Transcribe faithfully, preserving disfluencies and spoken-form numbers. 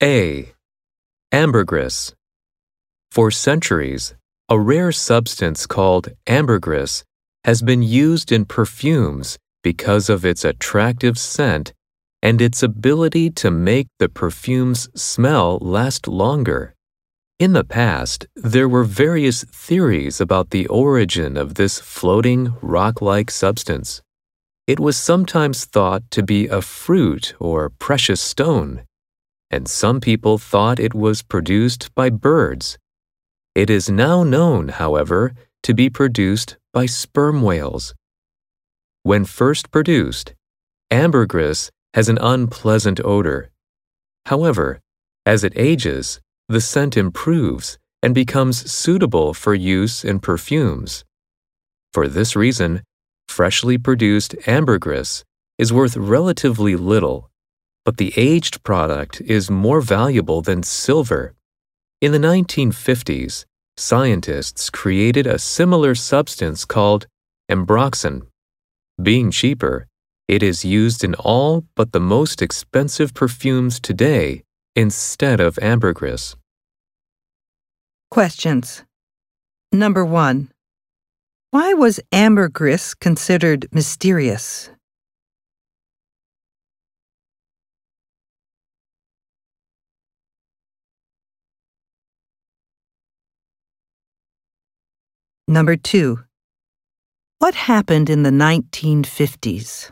A. Ambergris. For centuries, a rare substance called ambergris has been used in perfumes because of its attractive scent and its ability to make the perfume's smell last longer. In the past, there were various theories about the origin of this floating, rock-like substance. It was sometimes thought to be a fruit or precious stone, and some people thought it was produced by birds. It is now known, however, to be produced by sperm whales. When first produced, ambergris has an unpleasant odor. However, as it ages, the scent improves and becomes suitable for use in perfumes. For this reason, freshly produced ambergris is worth relatively little, but the aged product is more valuable than silver. In the nineteen fifties, scientists created a similar substance called Ambroxan. Being cheaper, it is used in all but the most expensive perfumes today instead of ambergris. Questions. Number one. Why was ambergris considered mysterious? Number two. What happened in the nineteen fifties?